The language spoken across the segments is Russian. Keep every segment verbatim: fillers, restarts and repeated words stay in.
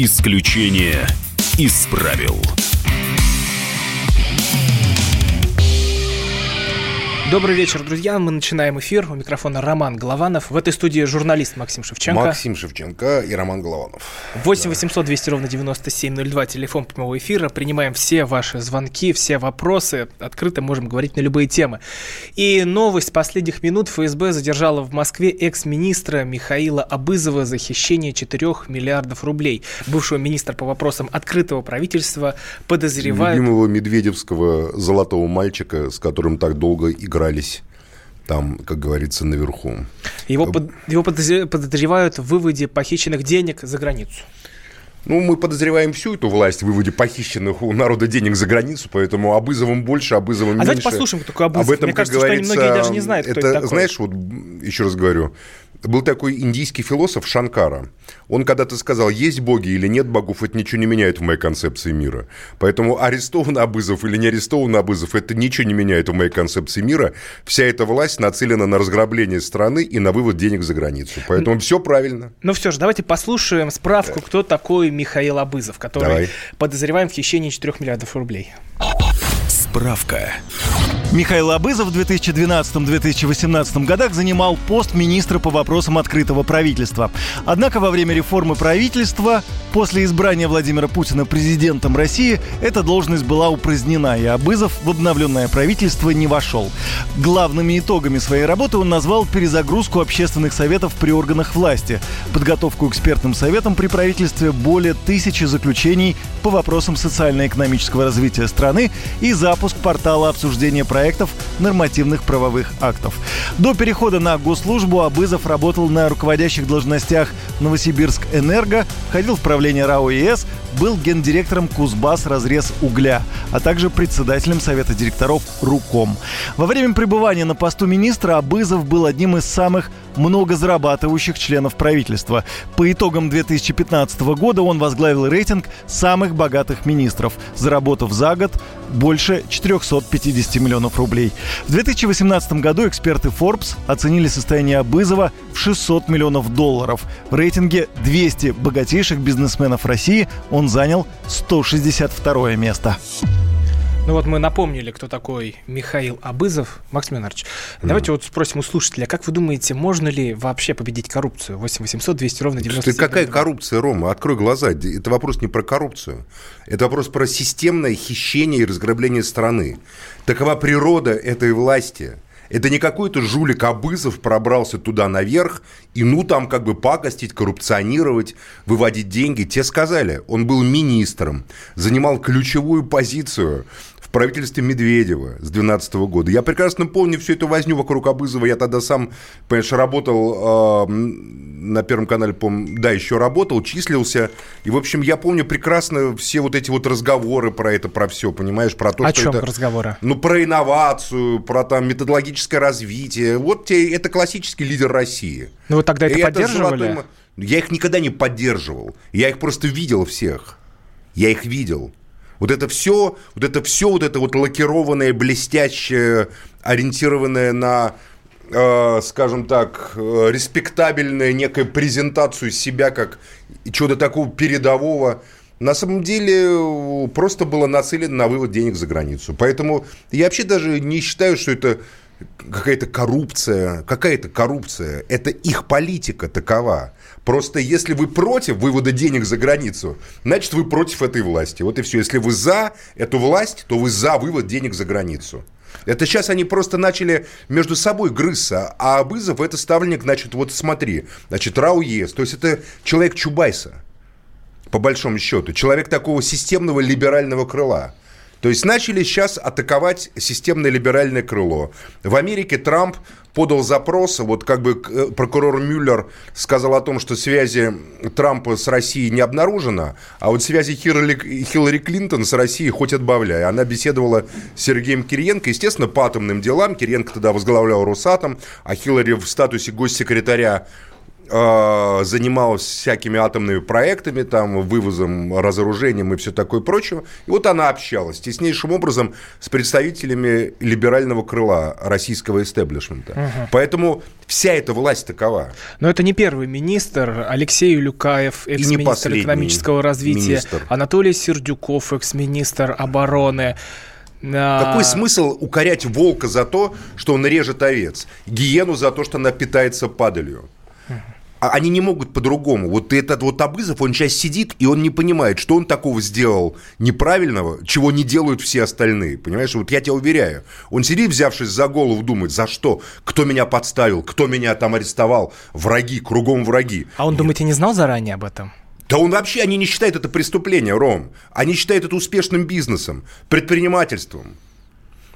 Исключение из правил. Добрый вечер, друзья. Мы начинаем эфир. У микрофона Роман Голованов. В этой студии журналист Максим Шевченко. Максим Шевченко и Роман Голованов. восемь восемьсот двести ровно девяносто семь ноль два. Телефон прямого эфира. Принимаем все ваши звонки, все вопросы. Открыто можем говорить на любые темы. И новость последних минут. ФСБ задержала в Москве экс-министра Михаила Абызова за хищение четырёх миллиардов рублей. Бывшего министра по вопросам открытого правительства подозревают... Любимого медведевского золотого мальчика, с которым так долго играли. Брались там, как говорится, наверху. Его, под, его подозревают в выводе похищенных денег за границу. Ну, мы подозреваем всю эту власть в выводе похищенных у народа денег за границу, поэтому Абызовым больше, Абызовым а меньше. А давайте послушаем, кто такой Абызов. Об этом, мне как кажется, говорится, что они многие даже не знают, кто это, это такой. Знаешь, вот еще раз говорю, был такой индийский философ Шанкара. Он когда-то сказал, есть боги или нет богов, это ничего не меняет в моей концепции мира. Поэтому арестован Абызов или не арестован Абызов, это ничего не меняет в моей концепции мира. Вся эта власть нацелена на разграбление страны и на вывод денег за границу. Поэтому но, все правильно. Ну все же, давайте послушаем справку, кто такой Михаил Абызов, который Давай. подозреваем в хищении четырёх миллиардов рублей. Справка. Михаил Абызов в две тысячи двенадцатом - две тысячи восемнадцатом годах занимал пост министра по вопросам открытого правительства. Однако во время реформы правительства, после избрания Владимира Путина президентом России, эта должность была упразднена, и Абызов в обновленное правительство не вошел. Главными итогами своей работы он назвал перезагрузку общественных советов при органах власти, подготовку экспертным советам при правительстве более тысячи заключений по вопросам социально-экономического развития страны и запуск портала обсуждения проектов нормативных правовых актов. До перехода на госслужбу Абызов работал на руководящих должностях Новосибирскэнерго, ходил в правление РАО ЕЭС, был гендиректором Кузбассразрезугля, а также председателем Совета директоров РУКОМ. Во время пребывания на посту министра Абызов был одним из самых многозарабатывающих членов правительства. По итогам две тысячи пятнадцатого года он возглавил рейтинг самых богатых министров, заработав за год больше четырёхсот пятидесяти миллионов рублей. В две тысячи восемнадцатом году эксперты Forbes оценили состояние Абызова в шестьсот миллионов долларов. В рейтинге двухсот богатейших бизнесменов России он занял сто шестьдесят второе место. Ну вот мы напомнили, кто такой Михаил Абызов. Максим Леонардович, mm. давайте вот спросим у слушателя, как вы думаете, можно ли вообще победить коррупцию? восемь восемьсот двести ровно девяносто семь. Ты какая коррупция, Рома? Открой глаза. Это вопрос не про коррупцию. Это вопрос про системное хищение и разграбление страны. Такова природа этой власти. Это не какой-то жулик Абызов пробрался туда наверх и ну там как бы пакостить, коррупционировать, выводить деньги. Те сказали, он был министром, занимал ключевую позицию в правительстве Медведева с две тысячи двенадцатого года. Я прекрасно помню всю эту возню вокруг Абызова. Я тогда сам, понимаешь, работал э, на Первом канале, помню, да, еще работал, числился. И, в общем, я помню прекрасно все вот эти вот разговоры про это, про все, понимаешь, про то, О что чем это... разговоры? Ну, про инновацию, про там методологическое развитие. Вот те, это классический лидер России. Ну, вы тогда это, это поддерживали? Золотой... Я их никогда не поддерживал. Я их просто видел всех. Я их видел. Вот это все, вот это все, вот это вот лакированное, блестящее, ориентированное на, э, скажем так, э, респектабельное некую презентацию себя как чего-то такого передового, на самом деле просто было нацелено на вывод денег за границу. Поэтому я вообще даже не считаю, что это какая-то коррупция. Какая-то коррупция. Это их политика такова. Просто если вы против вывода денег за границу, значит, вы против этой власти. Вот и все. Если вы за эту власть, то вы за вывод денег за границу. Это сейчас они просто начали между собой грызться. А Абызов – это ставленник, значит, вот смотри, значит, РАО ЕЭС. То есть это человек Чубайса, по большому счету. Человек такого системного либерального крыла. То есть начали сейчас атаковать системное либеральное крыло. В Америке Трамп подал запрос, вот как бы прокурор Мюллер сказал о том, что связи Трампа с Россией не обнаружено, а вот связи Хиллари, Хиллари Клинтон с Россией хоть отбавляй. Она беседовала с Сергеем Кириенко, естественно, по атомным делам. Кириенко тогда возглавлял Росатом, а Хиллари в статусе госсекретаря э, занималась всякими атомными проектами, там, вывозом, разоружением и все такое прочее. И вот она общалась теснейшим образом с представителями либерального крыла российского истеблишмента. Угу. Поэтому вся эта власть такова. Но это не первый министр. Алексей Улюкаев, экс-министр экономического развития. Министр. Анатолий Сердюков, экс-министр обороны. Да. Какой смысл укорять волка за то, что он режет овец? Гиену за то, что она питается падалью? Они не могут по-другому. Вот этот вот Абызов, он сейчас сидит, и он не понимает, что он такого сделал неправильного, чего не делают все остальные. Понимаешь, вот я тебя уверяю. Он сидит, взявшись за голову, думает, за что? Кто меня подставил? Кто меня там арестовал? Враги, кругом враги. А он, Нет. думаете, не знал заранее об этом? Да он вообще, они не считают это преступлением, Ром. Они считают это успешным бизнесом, предпринимательством.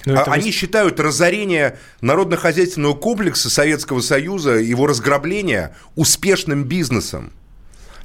А, вы... Они считают разорение народно-хозяйственного комплекса Советского Союза, его разграбление успешным бизнесом.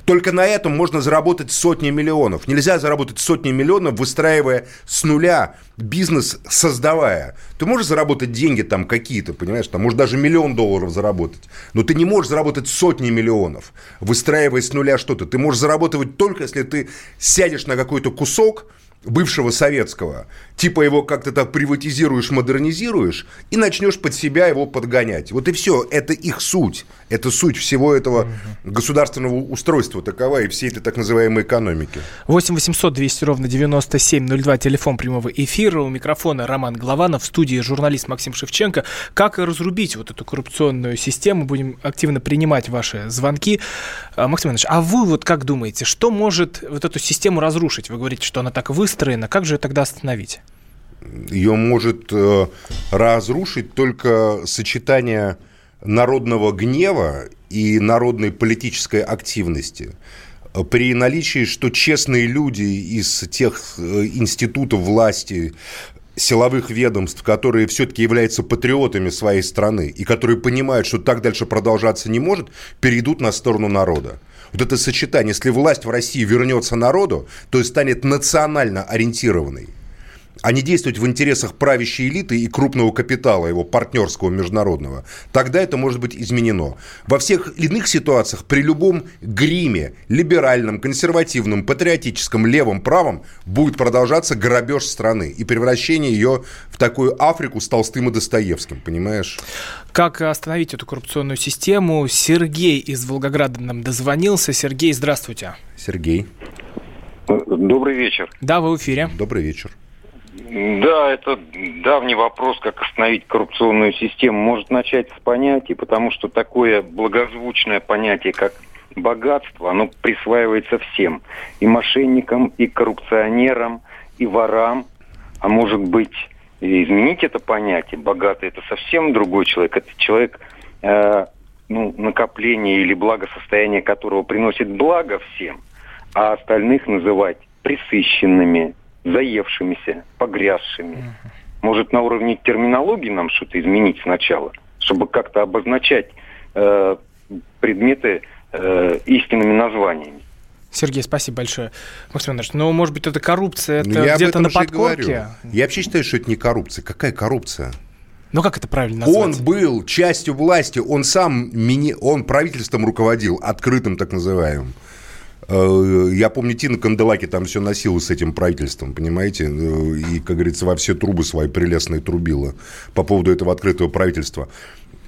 Только на этом можно заработать сотни миллионов. Нельзя заработать сотни миллионов, выстраивая с нуля бизнес, создавая. Ты можешь заработать деньги там какие-то, понимаешь, там, может даже миллион долларов заработать, но ты не можешь заработать сотни миллионов, выстраивая с нуля что-то. Ты можешь зарабатывать только, если ты сядешь на какой-то кусок бывшего советского, типа его как-то так приватизируешь, модернизируешь и начнешь под себя его подгонять. Вот и все. Это их суть. Это суть всего этого mm-hmm. государственного устройства такова и всей этой так называемой экономики. восемь восемьсот двести ровно девяносто семь ноль два, телефон прямого эфира. У микрофона Роман Голованов, в студии журналист Максим Шевченко. Как разрубить вот эту коррупционную систему? Будем активно принимать ваши звонки. Максим Иванович, а вы вот как думаете, что может вот эту систему разрушить? Вы говорите, что она так выстроена. Как же ее тогда остановить? Ее может э, разрушить только сочетание народного гнева и народной политической активности. При наличии, что честные люди из тех э, институтов власти, силовых ведомств, которые все-таки являются патриотами своей страны и которые понимают, что так дальше продолжаться не может, перейдут на сторону народа. Вот это сочетание, если власть в России вернется народу, то станет национально ориентированной, а не действовать в интересах правящей элиты и крупного капитала, его партнерского международного, тогда это может быть изменено. Во всех иных ситуациях при любом гриме, либеральном, консервативном, патриотическом, левом, правом, будет продолжаться грабеж страны и превращение ее в такую Африку с Толстым и Достоевским, понимаешь? Как остановить эту коррупционную систему? Сергей из Волгограда нам дозвонился. Сергей, здравствуйте. Сергей. Добрый вечер. Да, вы в эфире. Добрый вечер. Да, это давний вопрос, как остановить коррупционную систему. Может начать с понятий, потому что такое благозвучное понятие, как богатство, оно присваивается всем. И мошенникам, и коррупционерам, и ворам. А может быть, изменить это понятие. Богатый – это совсем другой человек. Это человек, э, ну, накопление или благосостояние которого приносит благо всем, а остальных называть пресыщенными, заевшимися, погрязшими. Uh-huh. Может, на уровне терминологии нам что-то изменить сначала, чтобы как-то обозначать э, предметы э, истинными названиями. Сергей, спасибо большое. Максим Иванович, ну, может быть, это коррупция, это я где-то на подкорке? Я вообще считаю, что это не коррупция. Какая коррупция? Ну, как это правильно назвать? Он был частью власти, он сам мини... он правительством руководил, открытым так называемым. Я помню, Тина Канделаки там все носила с этим правительством, понимаете, и, как говорится, во все трубы свои прелестные трубила по поводу этого открытого правительства.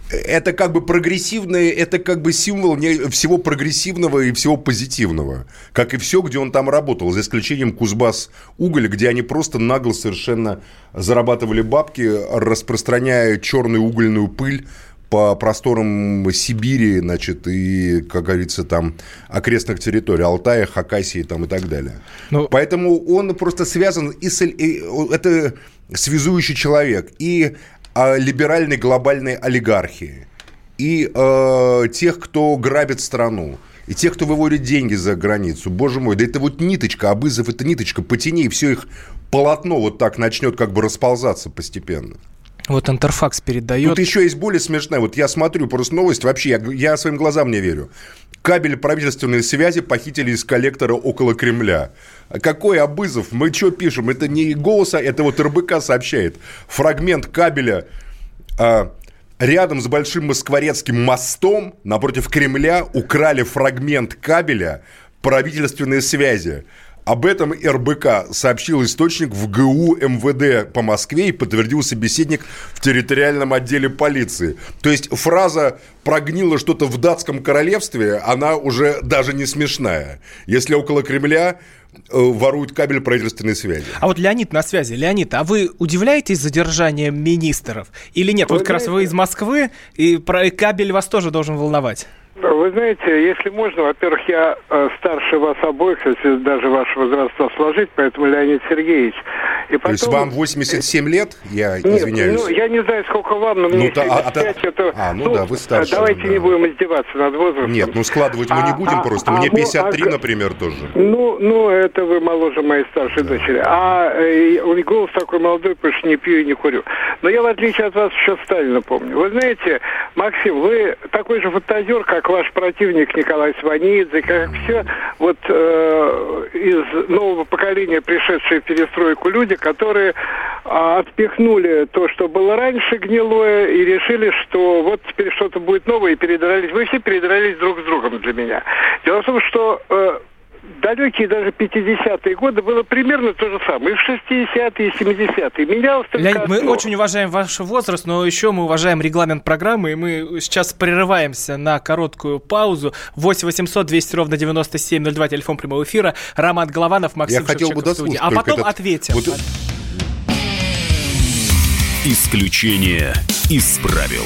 Это как бы прогрессивное, это как бы символ всего прогрессивного и всего позитивного, как и все, где он там работал, за исключением Кузбассразрезугля, где они просто нагло совершенно зарабатывали бабки, распространяя черную угольную пыль по просторам Сибири, значит, и, как говорится, там окрестных территорий, Алтая, Хакасии там, и так далее. Но... Поэтому он просто связан, и с... и это связующий человек, и либеральной глобальной олигархии, и э, тех, кто грабит страну, и тех, кто выводит деньги за границу. Боже мой, да это вот ниточка, Абызов, это ниточка, потяни, и все их полотно вот так начнет как бы расползаться постепенно. Вот Интерфакс передает. Тут еще есть более смешная. Вот я смотрю просто новость. Вообще, я, я своим глазам не верю. Кабель правительственной связи похитили из коллектора около Кремля. Какой Абызов? Мы что пишем? Это не голоса, это вот эр бэ ка сообщает. Фрагмент кабеля... А... Рядом с Большим Москворецким мостом напротив Кремля украли фрагмент кабеля правительственной связи. Об этом эр бэ ка сообщил источник в гэ у эм вэ дэ по Москве и подтвердил собеседник в территориальном отделе полиции. То есть фраза «прогнило что-то в датском королевстве», она уже даже не смешная. Если около Кремля воруют кабель правительственной связи. А вот Леонид на связи. Леонид, а вы удивляетесь задержанием министров или нет? Вы вот знаете, как раз вы из Москвы, и про кабель вас тоже должен волновать. Вы знаете, если можно, во-первых, я старше вас обоих, если даже ваш возраст сложить, поэтому Леонид Сергеевич. И потом... То есть вам восемьдесят семь лет? Я извиняюсь. Нет, ну, я не знаю, сколько вам, но ну, мне семьдесят пять. А, а, это... а, ну, ну да, вы старше. Давайте да. не будем издеваться над возрастом. Нет, ну складывать мы не будем а, просто. А, мне пятьдесят три, а... например, тоже. Ну, ну, это вы моложе моей старшей да. дочери. А э, у меня голос такой молодой, потому что не пью и не курю. Но я, в отличие от вас, еще Сталина помню. Вы знаете, Максим, вы такой же фантазер, как ваш противник Николай Сванидзе, как все вот э, из нового поколения, пришедшие в перестройку люди, которые э, отпихнули то, что было раньше гнилое, и решили, что вот теперь что-то будет новое, и передрались. Вы все передрались друг с другом для меня. Дело в том, что... Э, далекие даже пятидесятые годы было примерно то же самое. И в шестидесятые, и семидесятые. Менялось только Леонид, одно. Мы очень уважаем ваш возраст, но еще мы уважаем регламент программы, и мы сейчас прерываемся на короткую паузу. восемь восемьсот двести ровно девяносто семь ноль два, телефон прямого эфира. Роман Голованов, Максим Я Шевченко в студии. А потом этот... ответим. Вот... Исключение из правил.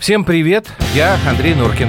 Всем привет, я Андрей Норкин.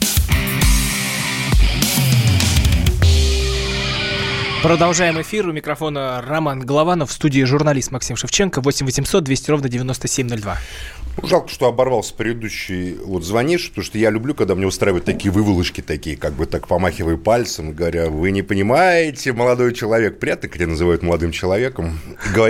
Продолжаем эфир. У микрофона Роман Голованов, в студии журналист Максим Шевченко, восемь восемьсот двести ровно девяносто семь ноль два. Жалко, что оборвался предыдущий вот звонишь, потому что я люблю, когда мне устраивают такие выволочки, такие, как бы так помахивая пальцем, говоря, вы не понимаете, молодой человек. Приятно, когда называют молодым человеком,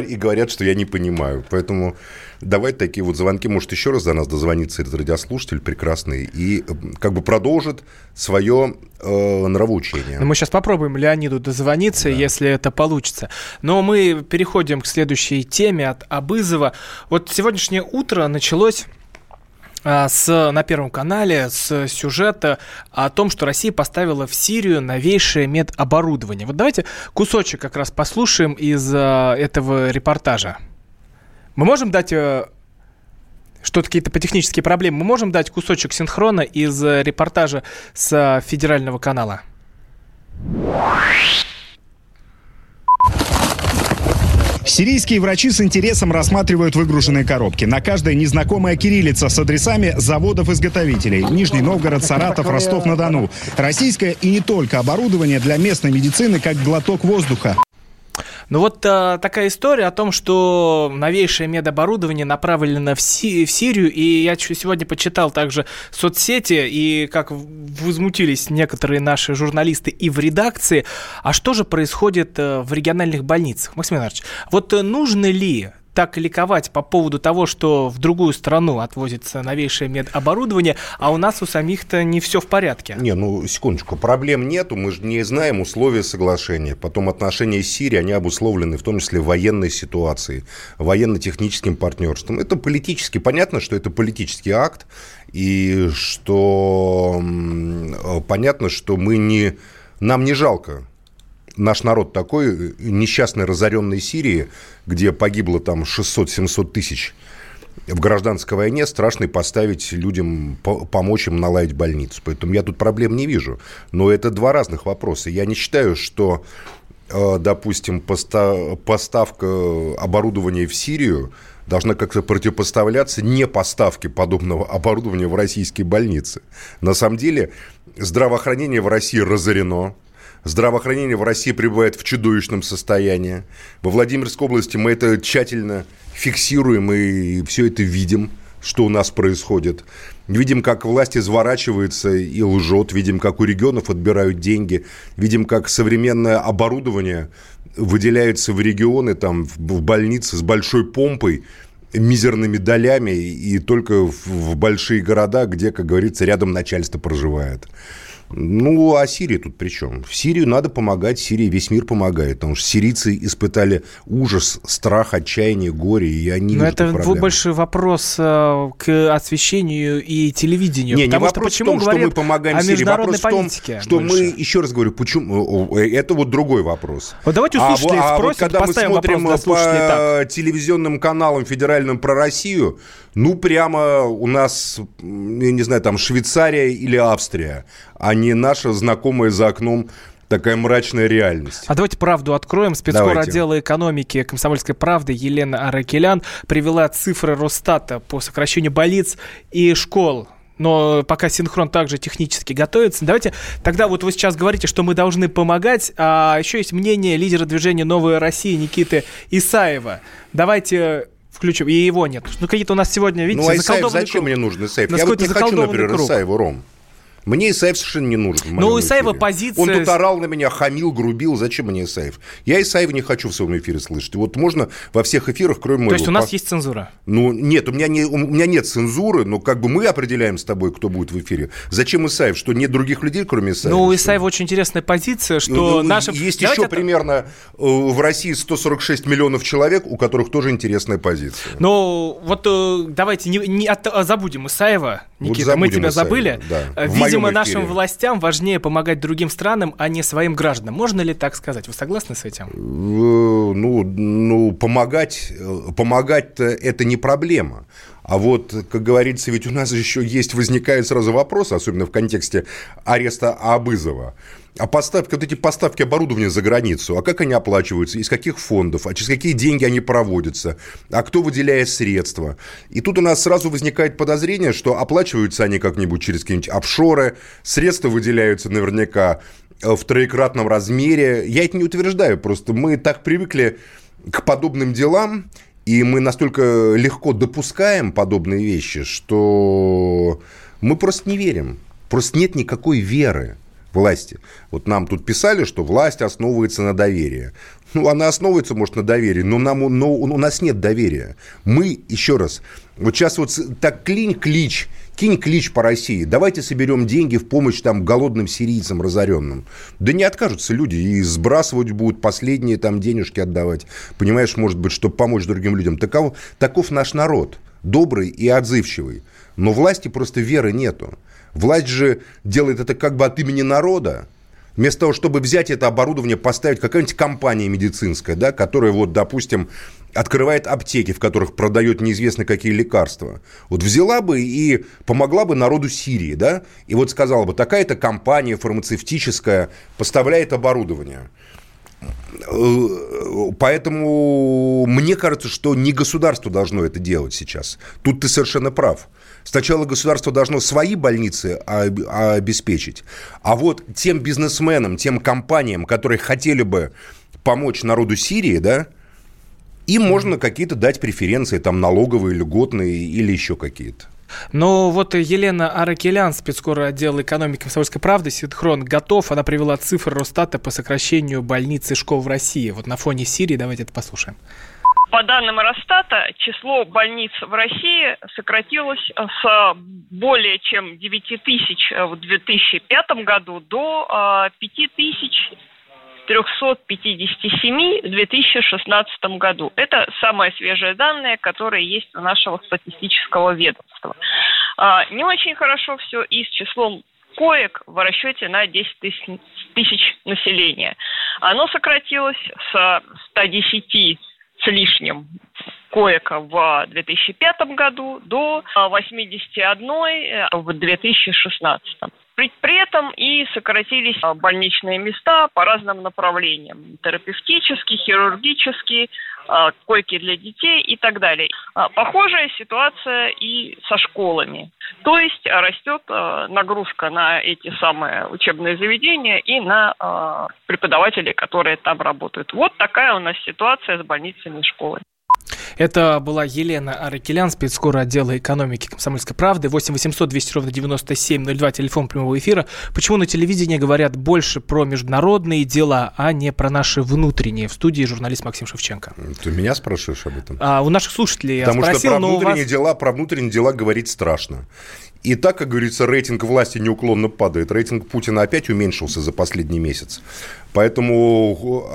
и говорят, что я не понимаю. Поэтому давай такие вот звонки, может, еще раз до нас дозвонится этот радиослушатель прекрасный и как бы продолжит свое э, нравоучение. Но мы сейчас попробуем Леониду дозвониться, если это получится. Но мы переходим к следующей теме от Абызова. Вот сегодняшнее утро началось с, на Первом канале с сюжета о том, что Россия поставила в Сирию новейшее медоборудование. Вот давайте кусочек как раз послушаем из этого репортажа. Мы можем дать... Что-то какие-то по технические проблемы. Мы можем дать кусочек синхрона из репортажа с федерального канала? Сирийские врачи с интересом рассматривают выгруженные коробки. На каждой незнакомая кириллица с адресами заводов-изготовителей. Нижний Новгород, Саратов, Ростов-на-Дону. Российское и не только оборудование для местной медицины, как глоток воздуха. Ну вот а, такая история о том, что новейшее медоборудование направлено в, Си- в Сирию, и я сегодня почитал также соцсети, и как возмутились некоторые наши журналисты и в редакции, а что же происходит а, в региональных больницах? Максим Иванович, вот а, нужно ли так ликовать по поводу того, что в другую страну отвозится новейшее медоборудование, а у нас у самих-то не все в порядке? Не, ну, секундочку, проблем нету, мы же не знаем условия соглашения. Потом отношения с Сирией, они обусловлены в том числе военной ситуацией, военно-техническим партнерством. Это политически, понятно, что это политический акт, и что понятно, что мы не, нам не жалко. Наш народ такой, несчастной, разоренной Сирии, где погибло там шестьсот-семьсот тысяч в гражданской войне, страшно поставить людям, помочь им наладить больницу. Поэтому я тут проблем не вижу. Но это два разных вопроса. Я не считаю, что, допустим, поставка оборудования в Сирию должна как-то противопоставляться не поставке подобного оборудования в российские больницы. На самом деле здравоохранение в России разорено. Здравоохранение в России пребывает в чудовищном состоянии. Во Владимирской области мы это тщательно фиксируем и все это видим. что у нас происходит. Видим, как власть изворачивается и лжет. Видим, как у регионов отбирают деньги. Видим, как современное оборудование выделяется в регионы, там, в больницы с большой помпой, мизерными долями и только в большие города, где, как говорится, рядом начальство проживает. Ну, а Сирии тут при чем? В Сирию надо помогать, Сирии весь мир помогает, потому что сирийцы испытали ужас, страх, отчаяние, горе, и они... Но это больше вопрос к освещению и телевидению. Не, не вопрос что, в том, что мы помогаем Сирии, вопрос в том, что больше. Мы, еще раз говорю, почему... это вот другой вопрос. Вот давайте у слушателей а, спросим, а вот когда мы смотрим по так. телевизионным каналам федеральным про Россию, ну, прямо у нас, я не знаю, там Швейцария или Австрия, а не наша знакомая за окном такая мрачная реальность. А давайте «Правду» откроем. Спецкор отдела экономики «Комсомольской правды» Елена Аракелян привела цифры Росстата по сокращению больниц и школ. Но пока синхрон также технически готовится. Давайте тогда вот вы сейчас говорите, что мы должны помогать. А еще есть мнение лидера движения «Новая Россия» Никиты Исаева. Давайте... Включим. И его нет. Ну, какие-то у нас сегодня, видите, ну, а Исаев, зачем круг? Мне нужен Исаев? Я вот не хочу, например, круг. Исаеву, Ром. Мне Исаев совершенно не нужен. Но у Исаева эфире. Позиция... Он тут орал на меня, хамил, грубил. Зачем мне Исаев? Я Исаева не хочу в своем эфире слышать. Вот можно во всех эфирах, кроме моего... То есть у нас по... есть цензура? Ну, нет, у меня, не, у меня нет цензуры, но как бы мы определяем с тобой, кто будет в эфире. Зачем Исаев? Что нет других людей, кроме Исаева? Ну, у Исаева очень интересная позиция, что ну, наши... Есть Давайте еще это... примерно в России сто сорок шесть миллионов человек, у которых тоже интересная позиция. Ну, вот давайте не, не от... забудем Исаева, Никита, вот мы тебя Исаева, забыли. Да. Видимо, нашим властям важнее помогать другим странам, а не своим гражданам. Можно ли так сказать? Вы согласны с этим? Ну, ну помогать, помогать-то это не проблема. А вот, как говорится, ведь у нас еще есть, возникает сразу вопрос, особенно в контексте ареста Абызова. А поставки, вот эти поставки оборудования за границу, а как они оплачиваются, из каких фондов, а через какие деньги они проводятся, а кто выделяет средства. И тут у нас сразу возникает подозрение, что оплачиваются они как-нибудь через какие-нибудь офшоры, средства выделяются наверняка в троекратном размере. Я это не утверждаю, просто мы так привыкли к подобным делам, и мы настолько легко допускаем подобные вещи, что мы просто не верим. Просто нет никакой веры власти. Вот нам тут писали, что власть основывается на доверии. Ну, она основывается, может, на доверии, но, нам, но у нас нет доверия. Мы, еще раз, вот сейчас вот так клинь клич, кинь клич по России. Давайте соберем деньги в помощь там голодным сирийцам разоренным. Да не откажутся люди и сбрасывать будут, последние там денежки отдавать. Понимаешь, может быть, чтобы помочь другим людям. Таков, таков наш народ, добрый и отзывчивый. Но власти просто веры нету. Власть же делает это как бы от имени народа. Вместо того, чтобы взять это оборудование, поставить какая-нибудь компания медицинская, да, которая, вот, допустим, открывает аптеки, в которых продает неизвестно какие лекарства. Вот взяла бы и помогла бы народу Сирии, да, и вот сказала бы, такая-то компания фармацевтическая поставляет оборудование. Поэтому мне кажется, что не государство должно это делать сейчас. Тут ты совершенно прав. Сначала государство должно свои больницы обеспечить, а вот тем бизнесменам, тем компаниям, которые хотели бы помочь народу Сирии, да, им можно какие-то дать преференции, там, налоговые, льготные или еще какие-то. Но вот Елена Аракелян, спецкор отдела экономики «Комсомольской правды», синхрон готов. Она привела цифры Росстата по сокращению больниц и школ в России. Вот на фоне Сирии, давайте это послушаем. По данным Росстата, число больниц в России сократилось с более чем девять тысяч в две тысячи пятом году до пять тысяч триста пятьдесят семь в две тысячи шестнадцатом году. Это самые свежие данные, которые есть у нашего статистического ведомства. Не очень хорошо все и с числом коек в расчете на десять тысяч населения. Оно сократилось с ста десяти с лишним коек в две тысячи пятом году до восемьдесят один в две тысячи шестнадцатом. При этом и сократились больничные места по разным направлениям. Терапевтические, хирургические, койки для детей и так далее. Похожая ситуация и со школами. То есть растет нагрузка на эти самые учебные заведения и на преподавателей, которые там работают. Вот такая у нас ситуация с больницами и школами. Это была Елена Аракелян, спецкор отдела экономики «Комсомольской правды». восемь восемьсот двести ровно девяносто семь ноль два, телефон прямого эфира. Почему на телевидении говорят больше про международные дела, а не про наши внутренние? В студии журналист Максим Шевченко. Ты меня спрашиваешь об этом? А, у наших слушателей я Потому спросил, но у вас... Потому что про внутренние дела говорить страшно. И так, как говорится, рейтинг власти неуклонно падает. Рейтинг Путина опять уменьшился за последний месяц. Поэтому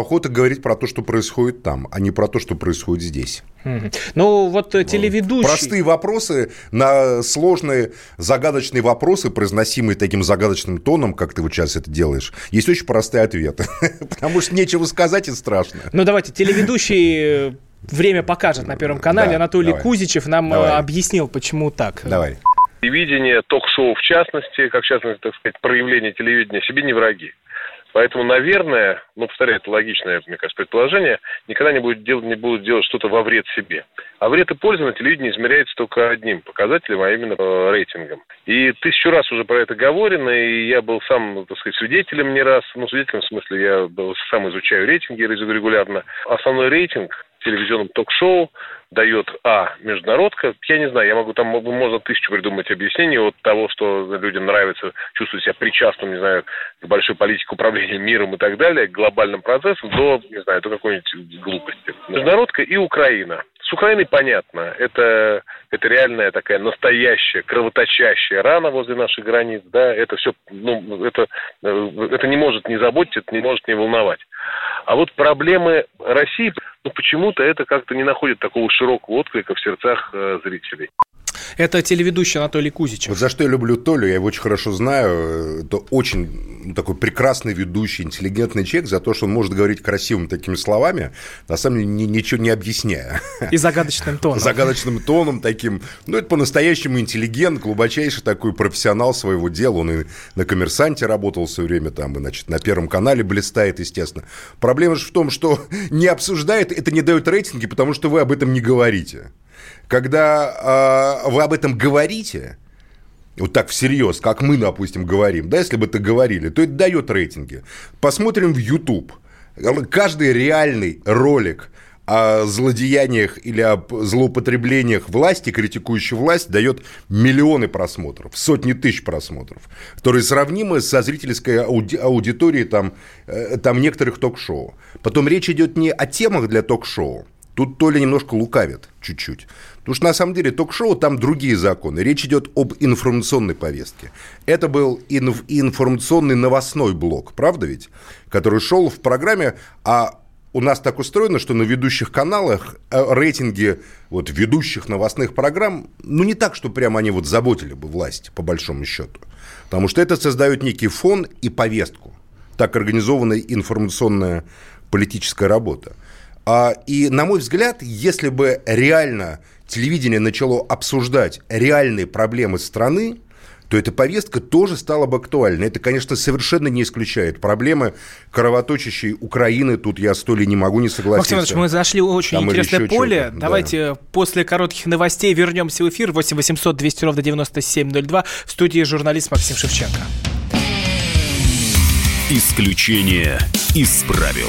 охота говорить про то, что происходит там, а не про то, что происходит здесь. Mm-hmm. Ну, вот телеведущий... Простые вопросы на сложные, загадочные вопросы, произносимые таким загадочным тоном, как ты вот сейчас это делаешь, есть очень простые ответы. Потому что нечего сказать и страшно. Ну, давайте, телеведущий... Время покажет на Первом канале. Да, Анатолий давай. Кузичев нам давай. объяснил, почему так. Давай. Телевидение, ток-шоу в частности, как в частности, так сказать, проявление телевидения себе не враги. Поэтому, наверное, ну, повторяю, это логичное, мне кажется, предположение, никогда не будут делать, не будут делать что-то во вред себе. А вред и польза на телевидении измеряется только одним показателем, а именно э, рейтингом. И тысячу раз уже про это говорено, и я был сам, так сказать, свидетелем не раз. Ну, свидетелем в смысле, я был, сам изучаю рейтинги регулярно. Основной рейтинг в телевизионном ток-шоу дает, а, международка, я не знаю, я могу, там можно тысячу придумать объяснений от того, что людям нравится, чувствовать себя причастным, не знаю, к большой политике управления миром и так далее, к глобальным процессам, до, не знаю, до какой-нибудь глупости. Международка и Украина. С Украиной понятно, это, это реальная такая настоящая, кровоточащая рана возле наших границ, да, это все, ну, это, это не может не заботить, это не может не волновать. А вот проблемы России, ну, почему-то это как-то не находит такого широкого отклика в сердцах э, зрителей. Это телеведущий Анатолий Кузичев. Вот за что я люблю Толю, я его очень хорошо знаю. Это очень такой прекрасный ведущий, интеллигентный человек, за то, что он может говорить красивыми такими словами, на самом деле ничего не объясняя. И загадочным тоном. Загадочным тоном таким. Ну, это по-настоящему интеллигент, глубочайший такой профессионал своего дела. Он и на «Коммерсанте» работал все время, там, и, значит, на Первом канале блистает, естественно. Проблема же в том, что не обсуждает, это не дает рейтинги, потому что вы об этом не говорите. Когда э, вы об этом говорите, вот так всерьез, как мы, допустим, говорим, да, если бы это говорили, то это дает рейтинги. Посмотрим в YouTube. Каждый реальный ролик о злодеяниях или о злоупотреблениях власти, критикующей власть, дает миллионы просмотров, сотни тысяч просмотров, которые сравнимы со зрительской ауди- аудиторией там, там некоторых ток-шоу. Потом речь идет не о темах для ток-шоу. Тут Толя немножко лукавит чуть-чуть. Потому что, на самом деле, ток-шоу, там другие законы. Речь идет об информационной повестке. Это был инф- информационный новостной блок, правда ведь? Который шел в программе. А у нас так устроено, что на ведущих каналах рейтинги вот, ведущих новостных программ, ну, не так, что прямо они вот заботили бы власть, по большому счету. Потому что это создает некий фон и повестку. Так организована информационная политическая работа. И, на мой взгляд, если бы реально телевидение начало обсуждать реальные проблемы страны, то эта повестка тоже стала бы актуальной. Это, конечно, совершенно не исключает проблемы кровоточащей Украины. Тут я с Толей не могу не согласиться. Максим Иванович, мы зашли в очень там интересное поле. Что-то. Давайте да. после коротких новостей вернемся в эфир. восемь восемьсот двести ровно девяносто семь ноль два. В студии журналист Максим Шевченко. Исключение из правил.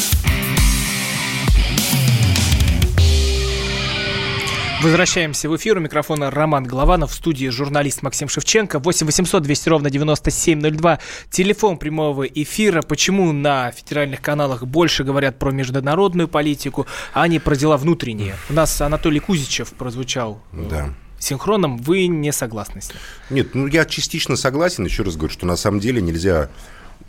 Возвращаемся в эфир. У микрофона Роман Голованов. В студии журналист Максим Шевченко. восемь восемьсот двести ровно девяносто семь ноль два. Телефон прямого эфира. Почему на федеральных каналах больше говорят про международную политику, а не про дела внутренние? У нас Анатолий Кузичев прозвучал. Да. Синхроном вы не согласны с ним? Нет, ну я частично согласен. Еще раз говорю, что на самом деле нельзя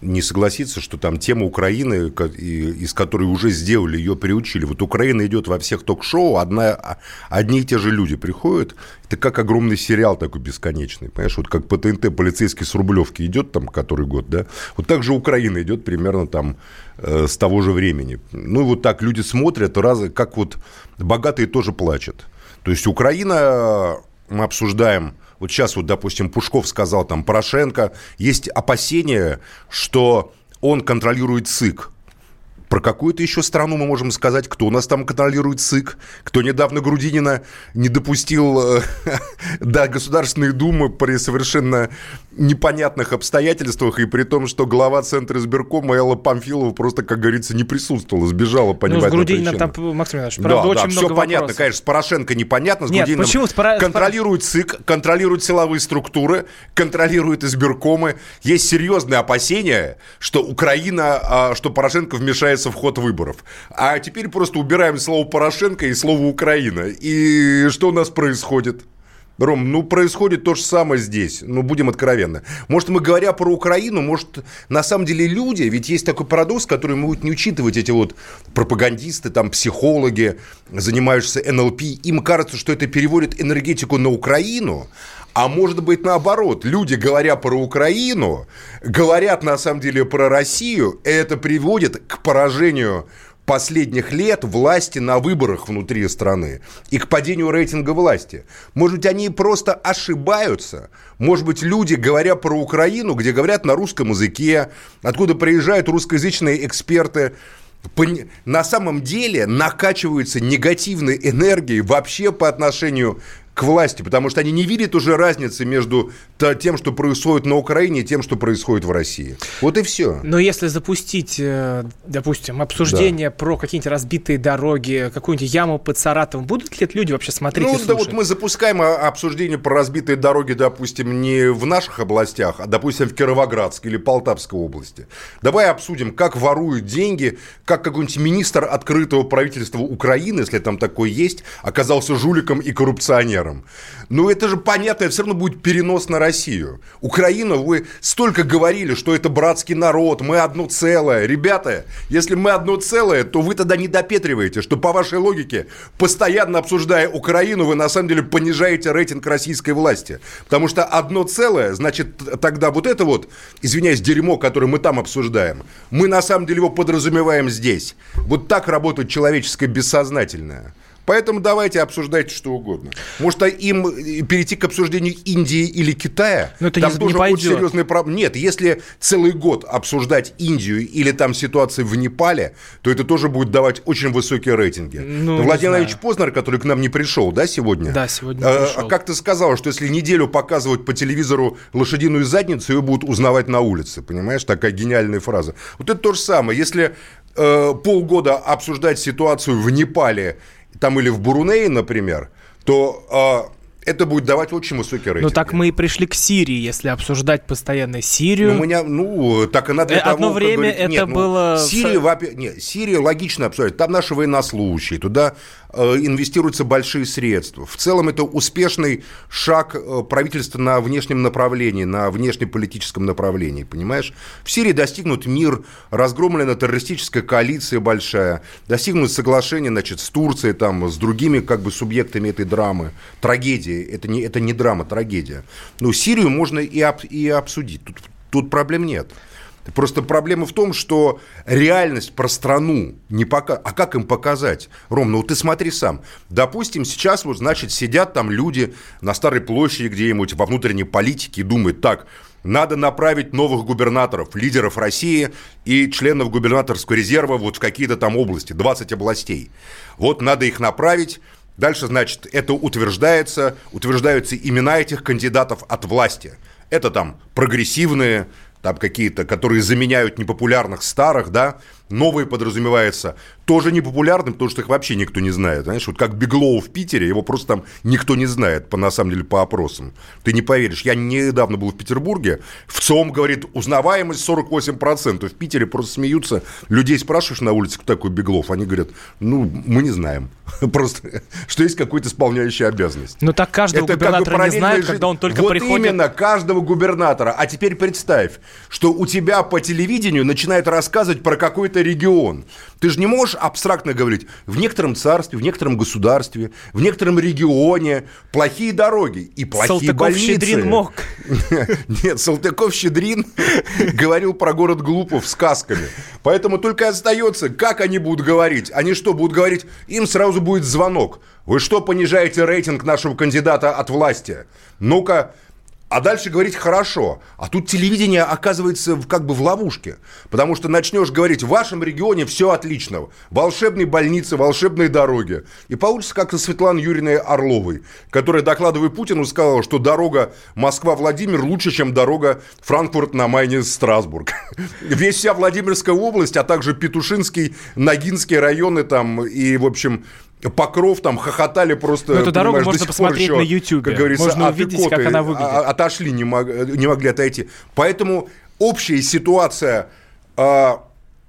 не согласиться, что там тема Украины, из которой уже сделали, ее приучили. Вот Украина идет во всех ток-шоу, одна, одни и те же люди приходят. Это как огромный сериал такой бесконечный. Понимаешь, вот как по ТНТ полицейский с Рублевки идет там который год, да? Вот так же Украина идет примерно там э, с того же времени. Ну, и вот так люди смотрят, раз, как вот богатые тоже плачут. То есть Украина, мы обсуждаем, вот сейчас вот, допустим, Пушков сказал там Порошенко, есть опасения, что он контролирует ЦИК. Про какую-то еще страну мы можем сказать, кто у нас там контролирует ЦИК, кто недавно Грудинина не допустил до Государственной Думы при совершенно непонятных обстоятельствах, и при том, что глава Центра избиркома Элла Памфилова просто, как говорится, не присутствовала, сбежала по непонятной причине. Ну, с Грудининым там, Максим Иванович, правда, да, очень да, много вопросов. Да, все понятно, конечно, с Порошенко непонятно, с Нет, Грудининым почему? Контролирует ЦИК, контролирует силовые структуры, контролирует избиркомы. Есть серьезные опасения, что Украина, что Порошенко вмешается в ход выборов. А теперь просто убираем слово Порошенко и слово Украина. И что у нас происходит? Ром, ну, происходит то же самое здесь. Ну, будем откровенны. Может, мы, говоря про Украину, может, на самом деле люди... Ведь есть такой парадокс, который могут не учитывать эти вот пропагандисты, там, психологи, занимающиеся эн эл пэ. Им кажется, что это переводит энергетику на Украину. А может быть, наоборот. Люди, говоря про Украину, говорят, на самом деле, про Россию. Это приводит к поражению последних лет власти на выборах внутри страны и к падению рейтинга власти. Может быть, они просто ошибаются. Может быть, люди, говоря про Украину, где говорят на русском языке, откуда приезжают русскоязычные эксперты, на самом деле накачиваются негативной энергией вообще по отношению к власти, потому что они не видят уже разницы между тем, что происходит на Украине, и тем, что происходит в России. Вот и все. Но если запустить, допустим, обсуждение да. про какие-нибудь разбитые дороги, какую-нибудь яму под Саратовом, будут ли это люди вообще смотреть ну, и слушать? Ну, да вот мы запускаем обсуждение про разбитые дороги, допустим, не в наших областях, а, допустим, в Кировоградской или Полтавской области. Давай обсудим, как воруют деньги, как какой-нибудь министр открытого правительства Украины, если там такой есть, оказался жуликом и коррупционером. Ну, это же понятно, это все равно будет перенос на Россию. Украину, вы столько говорили, что это братский народ, мы одно целое. Ребята, если мы одно целое, то вы тогда не допетриваете, что по вашей логике, постоянно обсуждая Украину, вы на самом деле понижаете рейтинг российской власти. Потому что одно целое, значит, тогда вот это вот, извиняюсь, дерьмо, которое мы там обсуждаем, мы на самом деле его подразумеваем здесь. Вот так работает человеческое бессознательное. Поэтому давайте обсуждать что угодно. Может, им перейти к обсуждению Индии или Китая? Но это там не, тоже не пойдет. Очень серьезные проблемы. Нет, если целый год обсуждать Индию или там ситуацию в Непале, то это тоже будет давать очень высокие рейтинги. Ну, Владимир Ильич Познер, который к нам не пришел, да, сегодня? Да, сегодня а, пришел. Как ты сказал, что если неделю показывать по телевизору лошадиную задницу, ее будут узнавать на улице, понимаешь? Такая гениальная фраза. Вот это то же самое. Если э, полгода обсуждать ситуацию в Непале, там или в Брунее, например, то э, это будет давать очень высокий рейтинг. Ну, так мы и пришли к Сирии, если обсуждать постоянно Сирию. Ну, меня, ну так и надо для Одно того... Одно время говорит, это нет, было... Ну, Сирию, в... нет, Сирию логично обсуждать. Там наши военнослужащие, туда э, инвестируются большие средства. В целом это успешный шаг правительства на внешнем направлении, на внешнеполитическом направлении, понимаешь? В Сирии достигнут мир, разгромлена террористическая коалиция большая, достигнут соглашения, значит, с Турцией, там, с другими как бы субъектами этой драмы, трагедии. Это не, это не драма, трагедия. Ну, Сирию можно и, об, и обсудить. Тут, тут проблем нет. Просто проблема в том, что реальность про страну не показывает. А как им показать? Ром, ну вот ты смотри сам. Допустим, сейчас вот, значит, сидят там люди на Старой площади где-нибудь во внутренней политике и думают так... Надо направить новых губернаторов, лидеров России и членов губернаторского резерва вот в какие-то там области, двадцать областей. Вот надо их направить. Дальше, значит, это утверждается, утверждаются имена этих кандидатов от власти. Это там прогрессивные, там какие-то, которые заменяют непопулярных старых, да, новые подразумевается тоже непопулярным, потому что их вообще никто не знает. Знаешь, вот как Беглова в Питере, его просто там никто не знает, по, на самом деле, по опросам. Ты не поверишь. Я недавно был в Петербурге, в ЦИОМ говорит, узнаваемость сорок восемь процентов. В Питере просто смеются. Людей спрашиваешь на улице, кто такой Беглов, они говорят, ну, мы не знаем. Просто, что есть какой-то исполняющий обязанность. Но так каждого это губернатора как бы не знает, жизнь. Когда он только вот приходит. Вот именно, каждого губернатора. А теперь представь, что у тебя по телевидению начинают рассказывать про какой-то регион. Ты же не можешь абстрактно говорить, в некотором царстве, в некотором государстве, в некотором регионе плохие дороги и плохие больницы. Салтыков-Щедрин мог. Нет, Салтыков-Щедрин говорил про город Глупов сказками. Поэтому только остается, как они будут говорить. Они что, будут говорить? Им сразу будет звонок. Вы что, понижаете рейтинг нашего кандидата от власти? Ну-ка. А дальше говорить хорошо. А тут телевидение оказывается как бы в ловушке. Потому что начнешь говорить, в вашем регионе все отлично. Волшебные больницы, волшебные дороги. И получится как со Светланой Юрьевной Орловой, которая, докладывая Путину, сказала, что дорога Москва-Владимир лучше, чем дорога Франкфурт-на-Майне-Страсбург. Весь вся Владимирская область, а также Петушинский, Ногинский районы там и, в общем... Покров там хохотали просто... Но эту дорогу можно посмотреть еще, на YouTube. Как говорится, можно увидеть, как она выглядит. Отошли, не, мог, не могли отойти. Поэтому общая ситуация, э,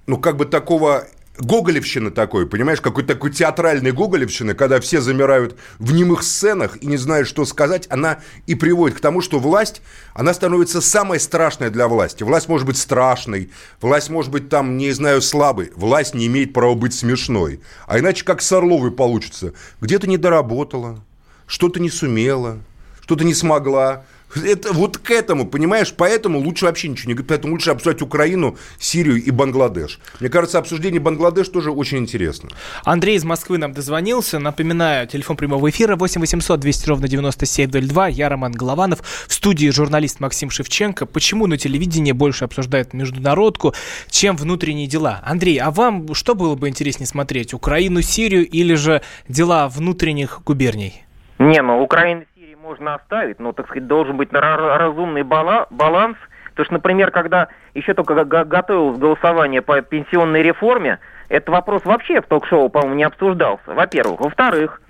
ну, как бы такого... Гоголевщины такой, понимаешь, какой-то такой театральной гоголевщины, когда все замирают в немых сценах и не знают, что сказать, она и приводит к тому, что власть, она становится самой страшной для власти. Власть может быть страшной, власть может быть там, не знаю, слабой, власть не имеет права быть смешной. А иначе как с Орловой получится. Где-то не доработала, что-то не сумела, что-то не смогла. Это вот к этому, понимаешь, поэтому лучше вообще ничего не говорить, поэтому лучше обсуждать Украину, Сирию и Бангладеш. Мне кажется, обсуждение Бангладеш тоже очень интересно. Андрей из Москвы нам дозвонился. Напоминаю, телефон прямого эфира восемь восемьсот двести ровно девяносто семь ноль два. Я Роман Голованов. В студии журналист Максим Шевченко. Почему на телевидении больше обсуждают международку, чем внутренние дела? Андрей, а вам что было бы интереснее смотреть? Украину, Сирию или же дела внутренних губерний? Не, ну Украина... можно оставить, но, так сказать, должен быть разумный баланс. Потому что, например, когда еще только готовилось голосование по пенсионной реформе, этот вопрос вообще в ток-шоу, по-моему, не обсуждался, во-первых. Во-вторых,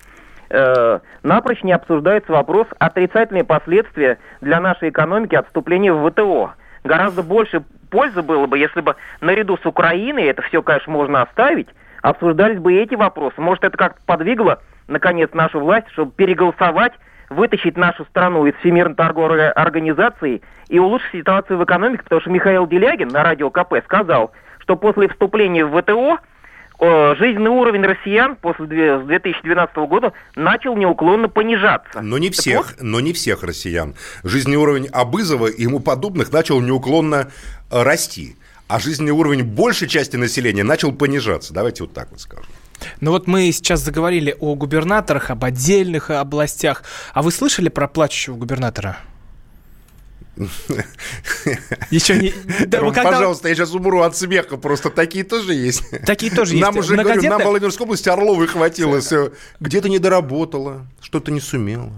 э- напрочь не обсуждается вопрос отрицательные последствия для нашей экономики отступления в ВТО. Гораздо больше пользы было бы, если бы наряду с Украиной, это все, конечно, можно оставить, обсуждались бы и эти вопросы. Может, это как-то подвигло, наконец, нашу власть, чтобы переголосовать, вытащить нашу страну из Всемирной торговой организации и улучшить ситуацию в экономике, потому что Михаил Делягин на радио КП сказал, что после вступления в ВТО э, жизненный уровень россиян после две тысячи двенадцатого года начал неуклонно понижаться. Но не всех, вот? но не всех россиян. Жизненный уровень Абызова и ему подобных начал неуклонно э, расти, а жизненный уровень большей части населения начал понижаться. Давайте вот так вот скажем. Ну вот мы сейчас заговорили о губернаторах, об отдельных областях. А вы слышали про плачущего губернатора? Еще не... да, Ром, когда... Пожалуйста, я сейчас умру от смеха. Просто такие тоже есть. Такие тоже нам есть. Уже, говорю, нам в Владимирской области Орловой хватило. Все. Где-то не доработала, что-то не сумела.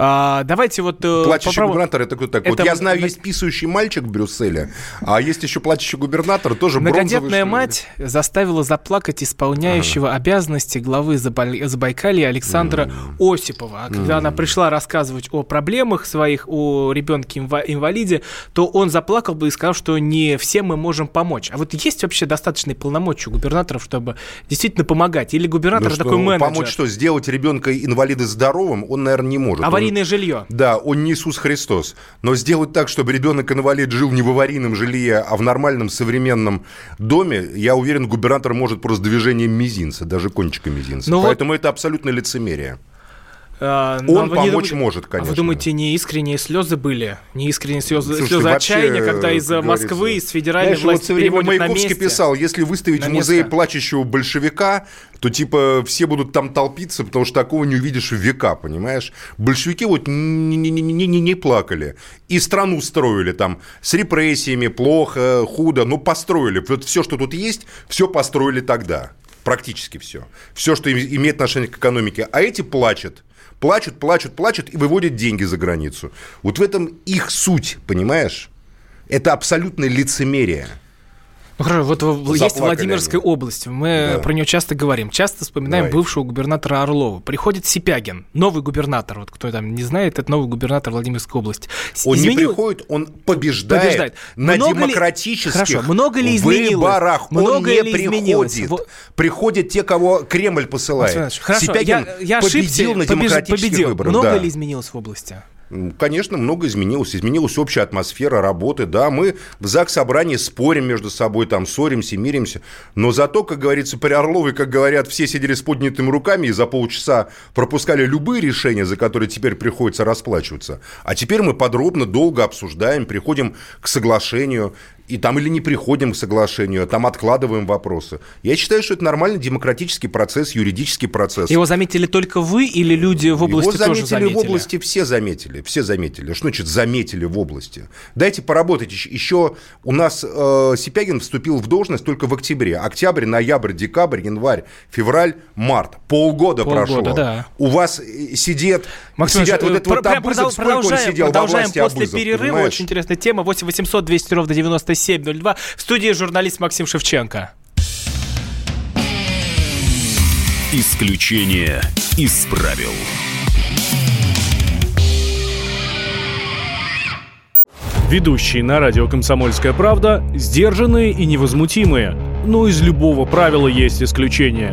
А, давайте вот... Плачущий попробуем... губернатор, это кто такой? Это... Вот я знаю, есть писающий мальчик в Брюсселе, а есть еще плачущий губернатор, тоже бронзовый. Многодетная мать заставила заплакать исполняющего ага. обязанности главы Забайкалья Александра mm. Осипова. А когда mm. она пришла рассказывать о проблемах своих, о ребенке-инвалиде, то он заплакал бы и сказал, что не всем мы можем помочь. А вот есть вообще достаточные полномочия у губернаторов, чтобы действительно помогать? Или губернатор ну, что, такой менеджер? Помочь что? Сделать ребенка-инвалида здоровым он, наверное, не может. Аварий жилье. Да, он не Иисус Христос. Но сделать так, чтобы ребенок-инвалид жил не в аварийном жилье, а в нормальном современном доме, я уверен, губернатор может просто движением мизинца, даже кончика мизинца. Но поэтому вот... это абсолютно лицемерие. А, он помочь дум... может, конечно. А вы думаете, неискренние слезы были? Неискренние слезы, Слушайте, слезы отчаяния, когда из Москвы, из федеральной знаешь, власти вот переводят на месте? Маяковский писал, если выставить в музее плачущего большевика, то типа все будут там толпиться, потому что такого не увидишь в века, понимаешь? Большевики вот не, не, не, не, не плакали. И страну строили там с репрессиями, плохо, худо, но построили. Вот все, что тут есть, все построили тогда. Практически все. Все, что имеет отношение к экономике. А эти плачут. Плачут, плачут, плачут и выводят деньги за границу. Вот в этом их суть, понимаешь? Это абсолютное лицемерие. Ну хорошо, вот заплакали есть Владимирская они. область, мы да. про нее часто говорим, часто вспоминаем Давай. бывшего губернатора Орлова. Приходит Сипягин, новый губернатор, вот кто там не знает, это новый губернатор Владимирской области. Он Изменил... не приходит, он побеждает, побеждает. на много демократических ли... Хорошо, много ли выборах, много он не ли приходит, вот... приходят те, кого Кремль посылает. Хорошо, Сипягин я, я победил на демократических победил. выборах. Много да. ли изменилось в области? Конечно, много изменилось. Изменилась общая атмосфера работы. Да, мы в Заксобрании спорим между собой, там, ссоримся, миримся. Но зато, как говорится, при Орлове, как говорят, все сидели с поднятыми руками и за полчаса пропускали любые решения, за которые теперь приходится расплачиваться. А теперь мы подробно, долго обсуждаем, приходим к соглашению. И там или не приходим к соглашению, а там откладываем вопросы. Я считаю, что это нормальный демократический процесс, юридический процесс. Его заметили только вы или люди в области Его тоже заметили? Его в области все заметили. Все заметили. Что значит заметили в области? Дайте поработать. Еще у нас э, Сипягин вступил в должность только в октябре. Октябрь, ноябрь, декабрь, январь, февраль, март. Полгода, Полгода прошло. Да. У вас сидят, Максим, сидят вот этот вот Абызов, сколько он сидел во власти Абызов. Продолжаем после перерыва. Понимаешь? Очень интересная тема. восемь восемьсот двести ровно девяносто семь. семь ноль два. В студии журналист Максим Шевченко. Исключение из правил. Ведущие на радио «Комсомольская правда» сдержанные и невозмутимые. Но из любого правила есть исключение.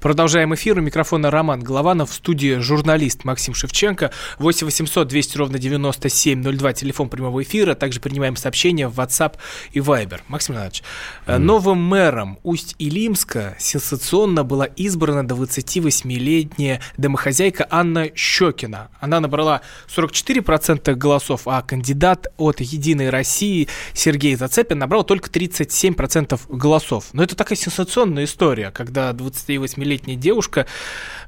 Продолжаем эфир. У микрофона Роман Голованов. В студии журналист Максим Шевченко. восемь восемьсот двести ровно девяносто семь ноль два. Телефон прямого эфира. Также принимаем сообщения в WhatsApp и Viber. Максим Иванович, mm. новым мэром Усть-Илимска сенсационно была избрана двадцативосьмилетняя домохозяйка Анна Щекина. Она набрала сорок четыре процента голосов, а кандидат от «Единой России» Сергей Зацепин набрал только тридцать семь процентов голосов. Но это такая сенсационная история, когда двадцативосьмилетняя летняя девушка,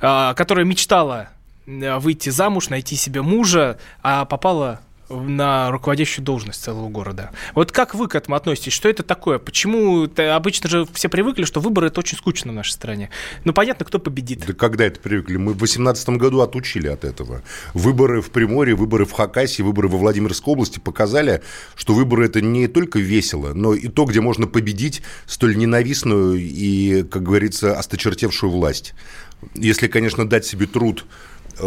которая мечтала выйти замуж, найти себе мужа, а попала на руководящую должность целого города. Вот как вы к этому относитесь? Что это такое? Почему? Обычно же все привыкли, что выборы — это очень скучно в нашей стране. Ну, понятно, кто победит. Да когда это привыкли? Мы в восемнадцатом году отучили от этого. Выборы в Приморье, выборы в Хакасии, выборы во Владимирской области показали, что выборы — это не только весело, но и то, где можно победить столь ненавистную и, как говорится, осточертевшую власть. Если, конечно, дать себе труд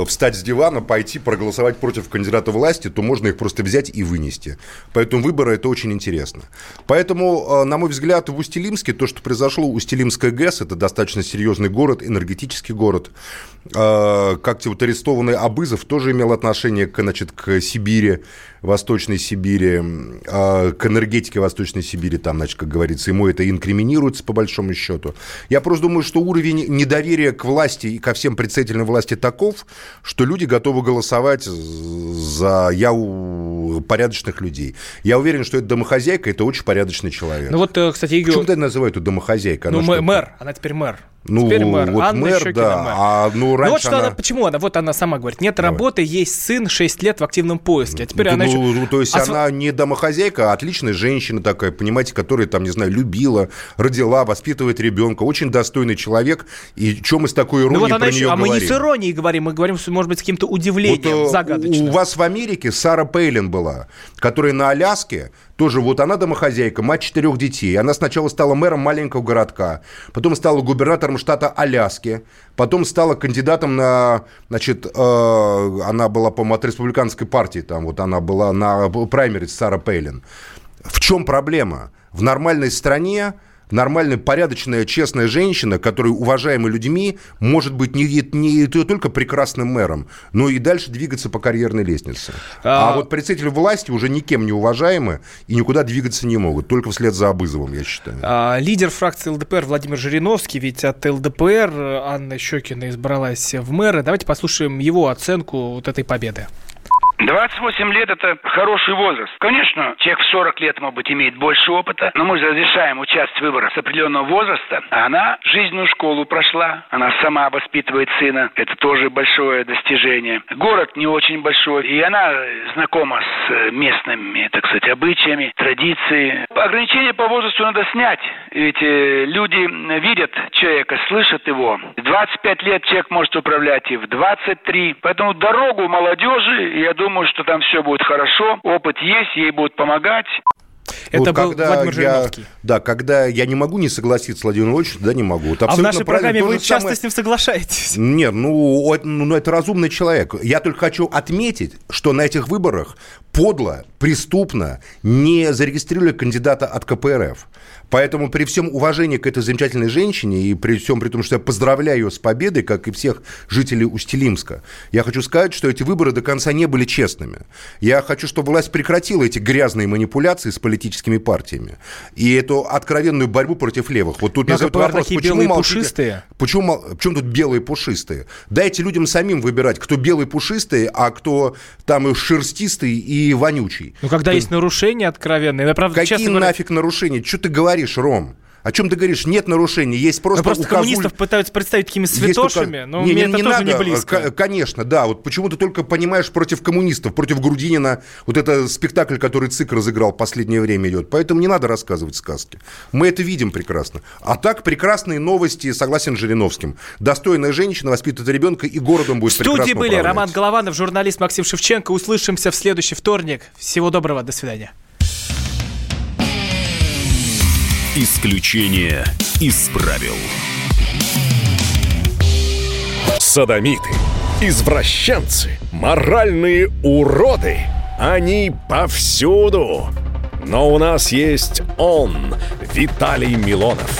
встать с дивана, пойти проголосовать против кандидата власти, то можно их просто взять и вынести. Поэтому выборы – это очень интересно. Поэтому, на мой взгляд, в Усть-Илимске то, что произошло, Усть-Илимская ГЭС – это достаточно серьезный город, энергетический город. Как-то вот арестованный Абызов тоже имел отношение, значит, к Сибири, Восточной Сибири, к энергетике Восточной Сибири, там, значит, как говорится, ему это инкриминируется по большому счету. Я просто думаю, что уровень недоверия к власти и ко всем представителям власти таков, что люди готовы голосовать за я у порядочных людей. Я уверен, что эта домохозяйка — это очень порядочный человек. Ну вот, кстати, Игорь... Почему ты называют эту домохозяйку? Ну, м- мэр, она теперь мэр. Ну, теперь мэр. Вот Анна мэр, Щекина, да. мэр. А, ну, раньше ну, вот что она... она... Почему она? Вот она сама говорит. Нет работы, есть сын, шесть лет в активном поиске. А теперь ну, она ну, еще... То есть а... она не домохозяйка, а отличная женщина такая, понимаете, которая, там, не знаю, любила, родила, воспитывает ребенка. Очень достойный человек. И чем мы с такой иронией ну, вот про нее еще... говорим? А мы не с иронией говорим, мы говорим, может быть, с каким-то удивлением вот, загадочным. У вас в Америке Сара Пейлин была, которая на Аляске, тоже вот она домохозяйка, мать четырех детей. Она сначала стала мэром маленького городка, потом стала губернатором штата Аляски, потом стала кандидатом на, значит, э, она была, по-моему, от республиканской партии, там вот она была на праймериз Сара Пейлин. В чем проблема? В нормальной стране нормальная, порядочная, честная женщина, которая уважаема людьми, может быть не, не, не только прекрасным мэром, но и дальше двигаться по карьерной лестнице. А, а вот представители власти уже никем не уважаемы и никуда двигаться не могут, только вслед за Абызовым, я считаю. А, лидер фракции ЛДПР Владимир Жириновский, ведь от ЛДПР Анна Щекина избралась в мэра. Давайте послушаем его оценку вот этой победы. двадцать восемь лет – это хороший возраст. Конечно, человек в сорок лет, может быть, имеет больше опыта, но мы же разрешаем участвовать в выборах с определенного возраста. А она жизненную школу прошла, она сама воспитывает сына. Это тоже большое достижение. Город не очень большой, и она знакома с местными, так сказать, обычаями, традициями. Ограничения по возрасту надо снять, ведь люди видят человека, слышат его. двадцать пять лет человек может управлять и в двадцать три. Поэтому дорогу молодежи, я думаю, Думаю, что там все будет хорошо, опыт есть, ей будут помогать. Это вот был Владимир Жириновский. Да, когда я не могу не согласиться с Владимиром Владимировичем, да, не могу. Это а в нашей программе вы часто самое... с ним соглашаетесь. Нет, ну это, ну это разумный человек. Я только хочу отметить, что на этих выборах подло, преступно не зарегистрировали кандидата от ка пэ эр эф. Поэтому при всем уважении к этой замечательной женщине и при всем при том, что я поздравляю ее с победой, как и всех жителей Усть-Илимска, я хочу сказать, что эти выборы до конца не были честными. Я хочу, чтобы власть прекратила эти грязные манипуляции с политическими партиями и эту откровенную борьбу против левых. Вот тут мне задают вопрос, почему молчите? Почему, почему тут белые пушистые? Дайте людям самим выбирать, кто белый пушистый, а кто там шерстистый и вонючий. Ну, когда то... есть нарушения откровенные. Правда, какие говоря... нафиг нарушения? Что ты говоришь? Ром, о чем ты говоришь? Нет нарушений, есть просто... Ну, просто указуль... коммунистов пытаются представить такими святошами, только... но не, мне не, это не тоже надо, не близко. К- конечно, да, вот почему ты только понимаешь против коммунистов, против Грудинина, вот это спектакль, который ЦИК разыграл в последнее время идет, поэтому не надо рассказывать сказки. Мы это видим прекрасно. А так, прекрасные новости, согласен с Жириновским. Достойная женщина воспитывает ребенка и городом будет прекрасно управлять. В студии были Роман Голованов, журналист Максим Шевченко. Услышимся в следующий вторник. Всего доброго, до свидания. Исключение из правил. Содомиты, извращенцы, моральные уроды. Они повсюду. Но у нас есть он, Виталий Милонов.